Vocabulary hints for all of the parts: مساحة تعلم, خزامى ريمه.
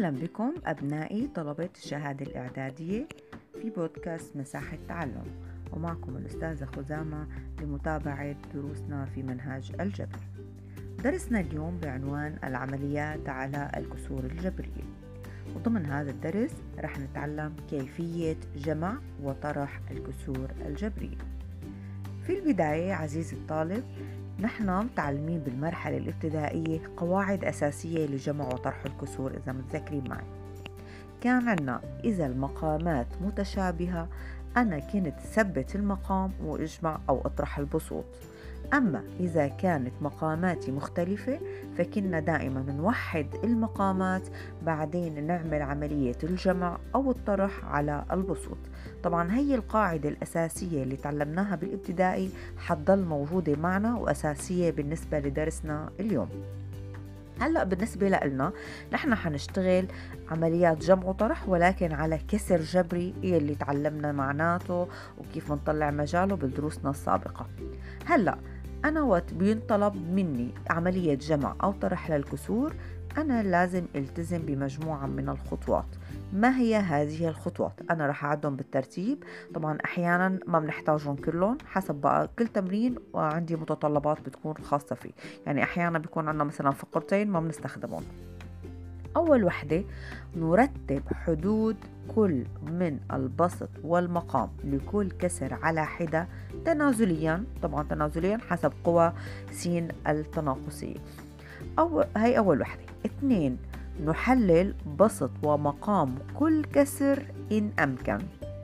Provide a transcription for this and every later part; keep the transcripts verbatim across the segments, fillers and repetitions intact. أهلا بكم أبنائي طلبة الشهادة الإعدادية في بودكاست مساحة تعلم، ومعكم الأستاذة خزامى لمتابعة دروسنا في منهج الجبر. درسنا اليوم بعنوان العمليات على الكسور الجبرية، وضمن هذا الدرس رح نتعلم كيفية جمع وطرح الكسور الجبرية. في البداية عزيزي الطالب، نحن متعلمين بالمرحلة الابتدائية قواعد أساسية لجمع وطرح الكسور. إذا متذكرين معي كان عنا إذا المقامات متشابهة، أنا كنت ثبت المقام وإجمع أو أطرح البسوط. أما إذا كانت مقاماتي مختلفة فكنا دائما نوحد المقامات، بعدين نعمل عملية الجمع أو الطرح على البسوط. طبعا هي القاعدة الأساسية اللي تعلمناها بالابتدائي حتضل موجودة معنا وأساسية بالنسبة لدرسنا اليوم. هلأ بالنسبة لنا نحن حنشتغل عمليات جمع وطرح، ولكن على كسر جبري اللي تعلمنا معناته وكيف نطلع مجاله بالدروسنا السابقة. هلأ أنا وقت بينطلب مني عملية جمع أو طرح للكسور، أنا لازم التزم بمجموعة من الخطوات. ما هي هذه الخطوات؟ أنا رح أعدهم بالترتيب. طبعا أحيانا ما بنحتاجهم كلهم، حسب بقى كل تمرين وعندي متطلبات بتكون خاصة فيه. يعني أحيانا بيكون عندنا مثلا فقرتين ما بنستخدمهم. أول وحدة نرتب حدود كل من البسط والمقام لكل كسر على حدة تنازليا، طبعا تنازليا حسب قوى س التناقصية. أو هي أول وحدة. اثنين، نحلل بسط ومقام كل كسر إن أمكن.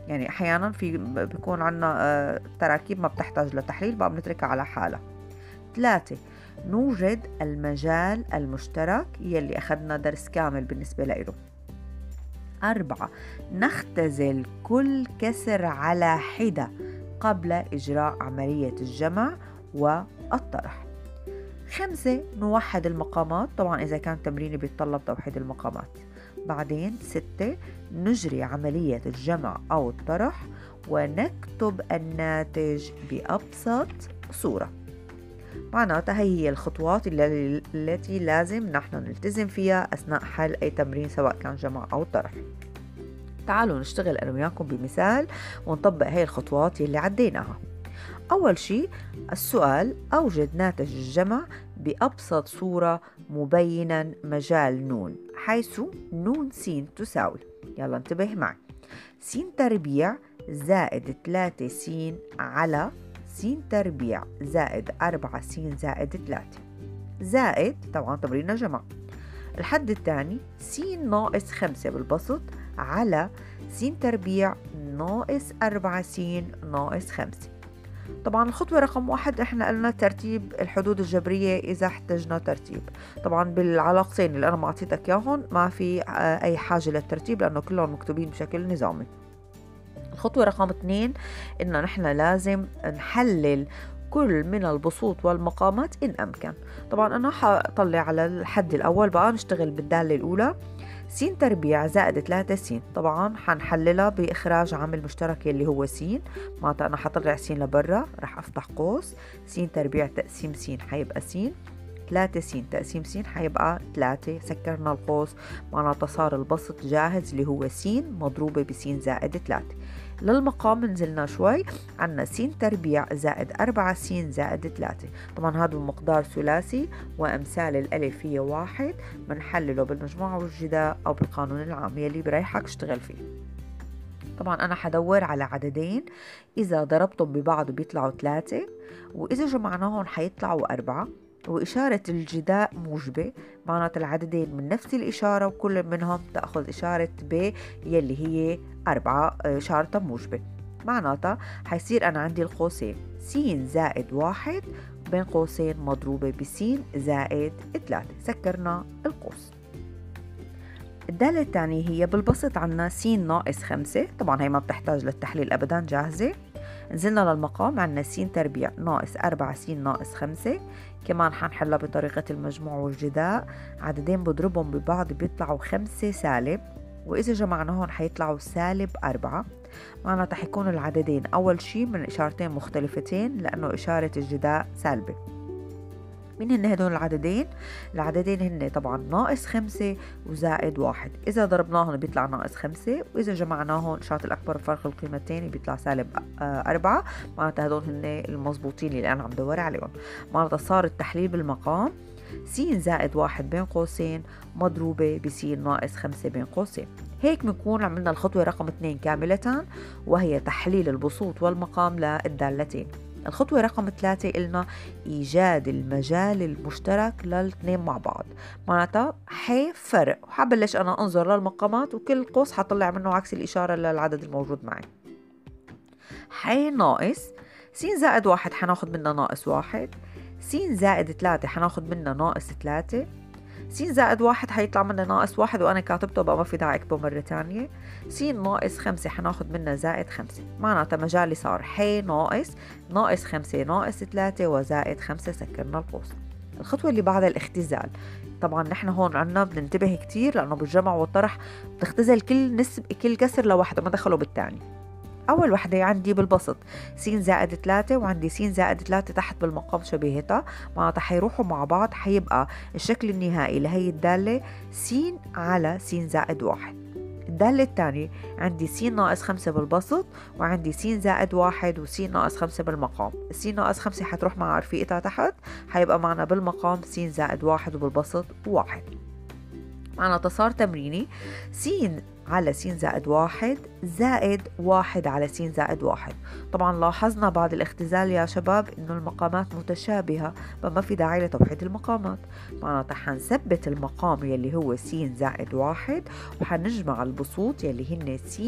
يعني أحيانا في بيكون عنا تراكيب ما بتحتاج لتحليل، بقى بنتركها على حالة. ثلاثة، نوجد المجال المشترك يلي أخذنا درس كامل بالنسبة له. أربعة، نختزل كل كسر على حدة قبل إجراء عملية الجمع والطرح. خمسة، نوحد المقامات، طبعا إذا كان تمريني بيتطلب توحيد المقامات. بعدين ستة، نجري عملية الجمع أو الطرح ونكتب الناتج بأبسط صورة. معناتها هي الخطوات التي لازم نحن نلتزم فيها أثناء حل أي تمرين سواء كان جمع أو طرح. تعالوا نشتغل أنا وياكم بمثال ونطبق هي الخطوات اللي عديناها. أول شيء السؤال، أوجد ناتج الجمع بأبسط صورة مبينا مجال نون حيث نون س تساوي، يلا انتبه معي، س تربيع زائد ثلاثة س على س تربيع زائد أربعة س زائد ثلاثة، زائد طبعا تمرين جمع. الحد الثاني س ناقص خمسة بالبسط على س تربيع ناقص أربعة س ناقص خمسة. طبعا الخطوة رقم واحد احنا قلنا ترتيب الحدود الجبرية إذا احتجنا ترتيب. طبعا بالعلاقتين اللي أنا ما أعطيتك ياهن ما في أي حاجة للترتيب لأنه كلهم مكتوبين بشكل نظامي. الخطوة رقم اثنين إنه نحن لازم نحلل كل من البسوط والمقامات إن أمكن. طبعا أنا حطلع على الحد الأول، بقى نشتغل بالدالة الأولى س تربيع زائد ثلاثة س، طبعا حنحللها بإخراج عامل مشترك اللي هو س. معناتها أنا حطلع س لبرا، رح أفتح قوس، س تربيع تقسيم س حيبقى س، ثلاثة س تقسيم س حيبقى ثلاثة، سكرنا القوس، معناتها صار البسط جاهز اللي هو س مضروبة بس زائد ثلاثة. للمقام نزلنا شوي، عنا س تربيع زائد أربعة س زائد ثلاثة. طبعا هذا المقدار ثلاثي وأمثال الألف هي واحد، بنحلله بالمجموعة والجداء أو بالقانون العام يلي بريحك اشتغل فيه. طبعا أنا حدور على عددين إذا ضربتهم ببعض بيطلعوا ثلاثة، وإذا جمعناهم حيطلعوا أربعة، وإشارة الجداء موجبة، معناتها العددين من نفس الإشارة وكل منهم تأخذ إشارة ب يلي هي أربعة إشارة موجبة. معناتها حيصير أنا عندي القوسين س زائد واحد بين قوسين مضروبة بس زائد ثلاثة، سكرنا القوس. الدالة الثانية هي بالبسط عنا س ناقص خمسة، طبعا هي ما بتحتاج للتحليل أبدا، جاهزة. نزلنا للمقام عنا س تربيع ناقص أربعة س ناقص خمسة، كمان حنحلها بطريقة المجموع والجداء، عددين بضربهم ببعض بيطلعوا خمسة سالب، وإذا جمعناهم حيطلعوا سالب أربعة. معناتها حيكون العددين أول شي من إشارتين مختلفتين لأنه إشارة الجداء سالبة. مين هن هدول العددين؟ العددين هن طبعا ناقص خمسة وزائد واحد، إذا ضربناهم بيطلع ناقص خمسة، وإذا جمعناهم شاط الأكبر بفرق القيمة الثاني بيطلع سالب أربعة، معناتها هدول هن المضبوطين اللي أنا عم بدور عليهم. معناتها صار التحليل بالمقام س زائد واحد بين قوسين مضروبة بس ناقص خمسة بين قوسين. هيك بنكون عملنا الخطوة رقم اثنين كاملة، وهي تحليل البسوط والمقام للدالتين. الخطوة رقم ثلاثة إلنا إيجاد المجال المشترك للاثنين مع بعض، معناتها حي فرق، وحبلش أنا أنظر للمقامات وكل قوس حطلع منه عكس الإشارة للعدد الموجود معي. حي ناقص س زائد واحد حناخد منه ناقص واحد، س زائد ثلاثة حناخد منه ناقص ثلاثة، س زائد واحد حيطلع منا ناقص واحد وأنا كاتبته بقى ما في داعي أكتبه مرة تانية، س ناقص خمسة حناخد منا زائد خمسة، معناتها مجالي صار حي ناقص ناقص خمسة ناقص ثلاثة وزائد خمسة، سكرنا القوس. الخطوة اللي بعدها الاختزال، طبعا نحن هون عنا بننتبه كتير لأنه بالجمع والطرح بتختزل كل نسب كل كسر لوحده ما دخله بالتاني. أول وحدة عندي بالبسط س زائد ثلاثة وعندي س زائد ثلاثة تحت بالمقام شبيهتها، معناتها حيروحوا مع بعض، حيبقى الشكل النهائي لهي الدالة س على س زائد واحد. الدالة الثانية عندي س ناقص خمسة بالبسط وعندي س زائد واحد وس ناقص خمسة بالمقام، س ناقص خمسة حتروح مع رفيقتها تحت، حيبقى معنا بالمقام س زائد واحد وبالبسط واحد. معناتها صار تمريني س على س زائد واحد زائد واحد على س زائد واحد. طبعا لاحظنا بعد الاختزال يا شباب انه المقامات متشابهة فما في داعي لتوحيد المقامات، معناتها حنثبت المقام يلي هو س زائد واحد وحنجمع البسوط يلي هن س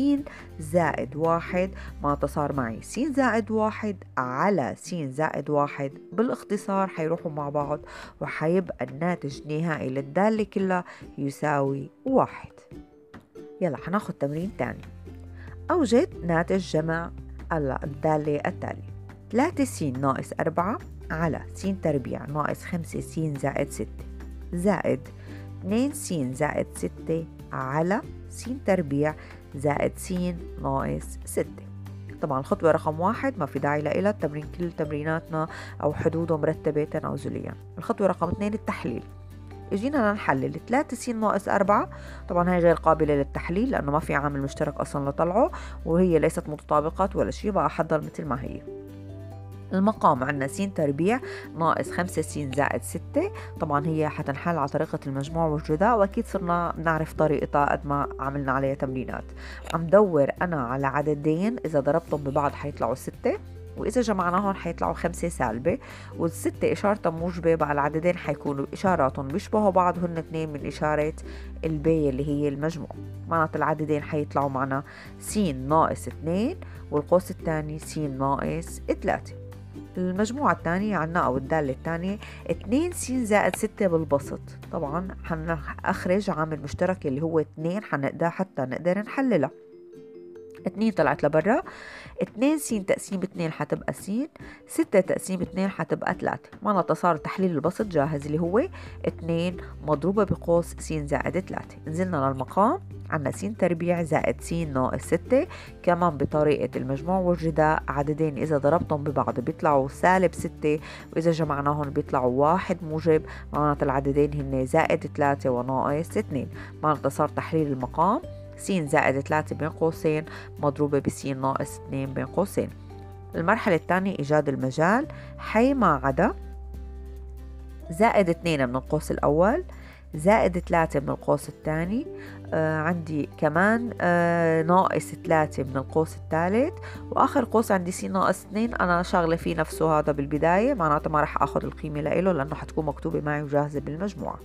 زائد واحد، معناتها صار معي س زائد واحد على س زائد واحد بالاختصار، حيروحوا مع بعض وحيبقى الناتج النهائي للدالة كلها يساوي واحد. يلا حناخد تمرين تاني. أوجد ناتج جمع الدالة التالي: ثلاثة س ناقص أربعة على س تربيع ناقص خمسة س زائد ستة زائد اثنين س زائد ستة على س تربيع زائد س ناقص ستة. طبعا الخطوة رقم واحد ما في داعي لإلها، التمرين كل تمريناتنا أو حدوده مرتبة تنازليا. الخطوة رقم اثنين التحليل. اجينا لنحلل ثلاثة س ناقص أربعة، طبعا هي غير قابلة للتحليل لأنه ما في عامل مشترك أصلا لطلعه وهي ليست متطابقات ولا شيء، بقى حضر مثل ما هي. المقام عندنا س تربيع ناقص خمسة س زائد ستة، طبعا هي حتنحل على طريقة المجموع والجذع وأكيد صرنا بنعرف طريقتها قد ما عملنا عليها تمرينات. عم دور أنا على عددين إذا ضربتهم ببعض حيطلعوا ستة، وإذا جمعناهم حيطلعوا خمسة سالبة، والستة إشارة موجبة، بقى العددين حيكونوا إشاراتهم بيشبهوا بعض، هن اثنين من إشارة البي اللي هي المجموع، معناتها العددين حيطلعوا معنا س ناقص اثنين والقوس الثاني س ناقص ثلاثة. المجموعة الثانية عنا أو الدالة الثانية اثنين س زائد ستة بالبسط، طبعا حنخرج عامل مشترك اللي هو اثنين حنقدر حتى نقدر نحللها. اثنين طلعت لبرا، اثنين س تقسيم اثنين حتبقى س، ستة تقسيم اثنين حتبقى ثلاثة، معناتها صار تحليل البسط جاهز اللي هو اثنين مضروبة بقوس س زائد ثلاثة. نزلنا للمقام عنا س تربيع زائد س ناقص ستة، كمان بطريقة المجموع والجذاء عددين إذا ضربتهم ببعض بيطلعوا سالب ستة وإذا جمعناهم بيطلعوا واحد موجب، معناتها العددين هن زائد ثلاثة وناقص اثنين، معناتها صار تحليل المقام س زائد ثلاثة بين قوسين مضروبة بس ناقص اثنين بين قوسين. المرحلة الثانية إيجاد المجال، حي ما عدا زائد اثنين من القوس الأول زائد ثلاثة من القوس الثاني، آه عندي كمان آه ناقص ثلاثة من القوس الثالث، وآخر قوس عندي س ناقص اثنين أنا شاغلة فيه نفسه هذا بالبداية، معناته ما راح آخذ القيمة لإله لأنه حتكون مكتوبة معي وجاهزة بالمجموعة.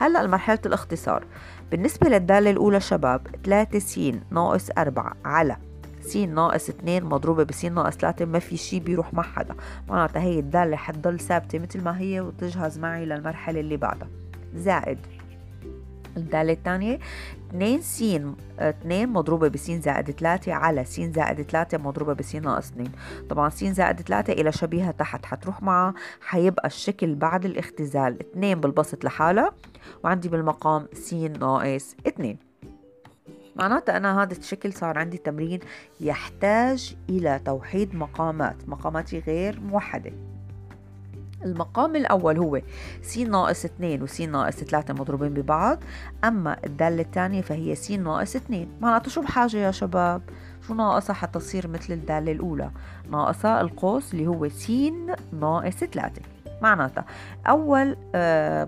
هلا مرحلة الاختصار بالنسبة للدالة الأولى شباب، ثلاثة س ناقص أربعة على س ناقص اثنين مضروبة بس ناقص ثلاثة، ما في شيء بيروح مع حدا، معناتها هي الدالة حتضل ثابتة مثل ما هي وتجهز معي للمرحلة اللي بعدها. زائد الدالة الثانية اثنين س اثنين مضروبة بس زائد ثلاثة على س زائد ثلاثة مضروبة بس ناقص اثنين، طبعا س زائد ثلاثة إلى شبيهة تحت حتروح معها، حيبقى الشكل بعد الاختزال اثنين بالبسط لحالها وعندي بالمقام س ناقص اثنين. معناتها أنا هذا الشكل صار عندي تمرين يحتاج إلى توحيد مقامات، مقاماتي غير موحدة. المقام الأول هو س ناقص اتنين وس ناقص تلاتة مضروبين ببعض، أما الدالة الثانية فهي س ناقص اتنين. معناته شو بحاجة يا شباب؟ شو ناقصة حتى تصير مثل الدالة الأولى؟ ناقصة القوس اللي هو س ناقص تلاتة. معناتها أول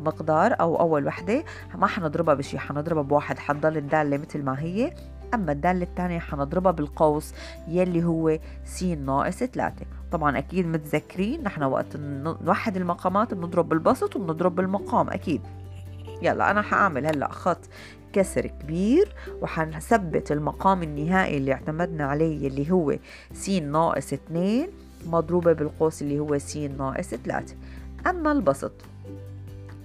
مقدار أو أول وحدة ما حنضربها بشي، حنضربها بواحد، حتضل الدالة مثل ما هي. أما الدالة الثانية حنضربها بالقوس يلي هو س ناقص تلاتة. طبعا أكيد متذكرين نحن وقت نوحد المقامات بنضرب بالبسط وبنضرب بالمقام أكيد. يلا أنا حأعمل هلأ خط كسر كبير وحنثبت المقام النهائي اللي اعتمدنا عليه اللي هو س ناقص اتنين مضروبة بالقوس اللي هو س ناقص تلاتة. أما البسط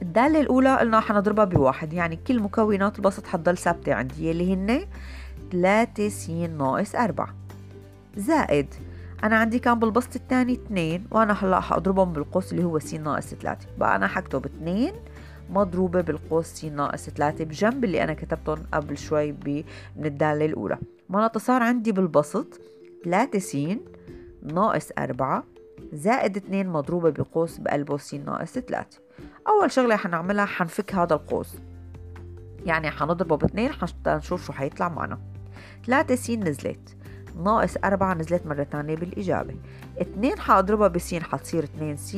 الدالة الأولى قلنا حنضربها بواحد، يعني كل مكونات البسط حتضل ثابتة عندي اللي هن تلاتة س ناقص أربعة زائد أنا عندي كان بالبسط الثاني اتنين وأنا هلا حأضربهم بالقوس اللي هو س ناقص تلاتة. بقى أنا حكتب اتنين مضروبة بالقوس س ناقص تلاتة بجنب اللي أنا كتبتهم قبل شوي من الدالة الأولى. معناتها صار عندي بالبسط تلاتة س ناقص أربعة زائد اتنين مضروبة بقوس بقلبه س ناقص تلاتة. أول شغلة حنعملها حنفك هذا القوس، يعني حنضربه باتنين حتى نشوف شو حيطلع معنا. تلاتة س نزلت، ناقص أربعة نزلت مرة تانية بالإجابة. اتنين حأضربها بس حتصير اتنين س،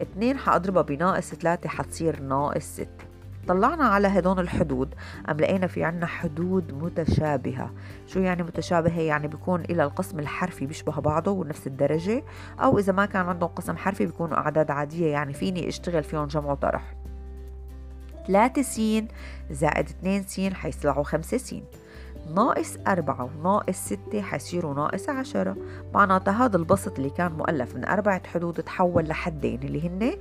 اتنين حأضربها بناقص تلاتة حتصير ناقص ستة. طلعنا على هدون الحدود قام لقينا في عنا حدود متشابهة. شو يعني متشابهة؟ يعني بيكون إلى القسم الحرفي بيشبه بعضه ونفس الدرجة، أو إذا ما كان عندهم قسم حرفي بيكونوا أعداد عادية يعني فيني أشتغل فيهم جمع وطرح. تلاتة س زائد اتنين س حيطلعوا خمسة س، ناقص أربعة وناقص ستة حيصيروا ناقص عشرة. معناتها هذا البسط اللي كان مؤلف من أربعة حدود تحول لحدين اللي هن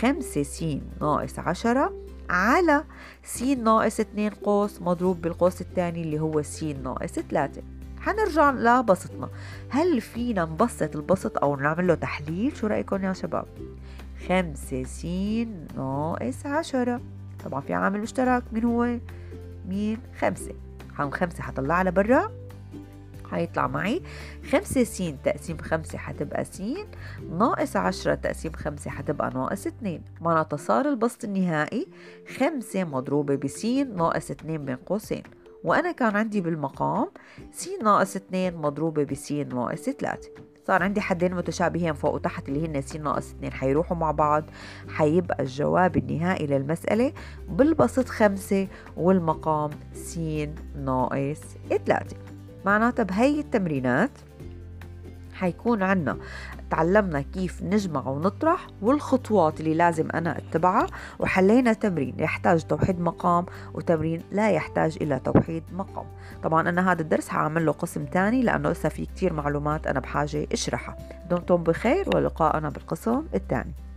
خمسة س ناقص عشرة على س ناقص اتنين قوس مضروب بالقوس الثاني اللي هو س ناقص تلاتة. حنرجع لبسطنا، هل فينا نبسط البسط أو نعمل له تحليل؟ شو رأيكم يا شباب؟ خمسة س ناقص عشرة، طبعا في عامل مشترك مين هو؟ مين؟ خمسة. عن خمسة حطلعها لبرا حيطلع معي خمسة س تقسيم خمسة حتبقى س، ناقص عشرة تقسيم خمسة حتبقى ناقص اتنين. معناتها صار البسط النهائي خمسة مضروبة بس ناقص اتنين بين قوسين، وأنا كان عندي بالمقام س ناقص اتنين مضروبة بس ناقص تلاتة. صار عندي حدين متشابهين فوق وتحت اللي هن س ناقص اتنين حيروحوا مع بعض، حيبقى الجواب النهائي للمسألة بالبسط خمسة والمقام س ناقص تلاتة. معناتها بهي التمرينات حيكون عنا تعلمنا كيف نجمع ونطرح والخطوات اللي لازم أنا أتبعها، وحلينا تمرين يحتاج توحيد مقام وتمرين لا يحتاج إلى توحيد مقام. طبعا أنا هذا الدرس هعمل له قسم تاني لأنه لسه في كتير معلومات أنا بحاجة أشرحها. دمتم بخير ولقاءنا بالقسم التاني.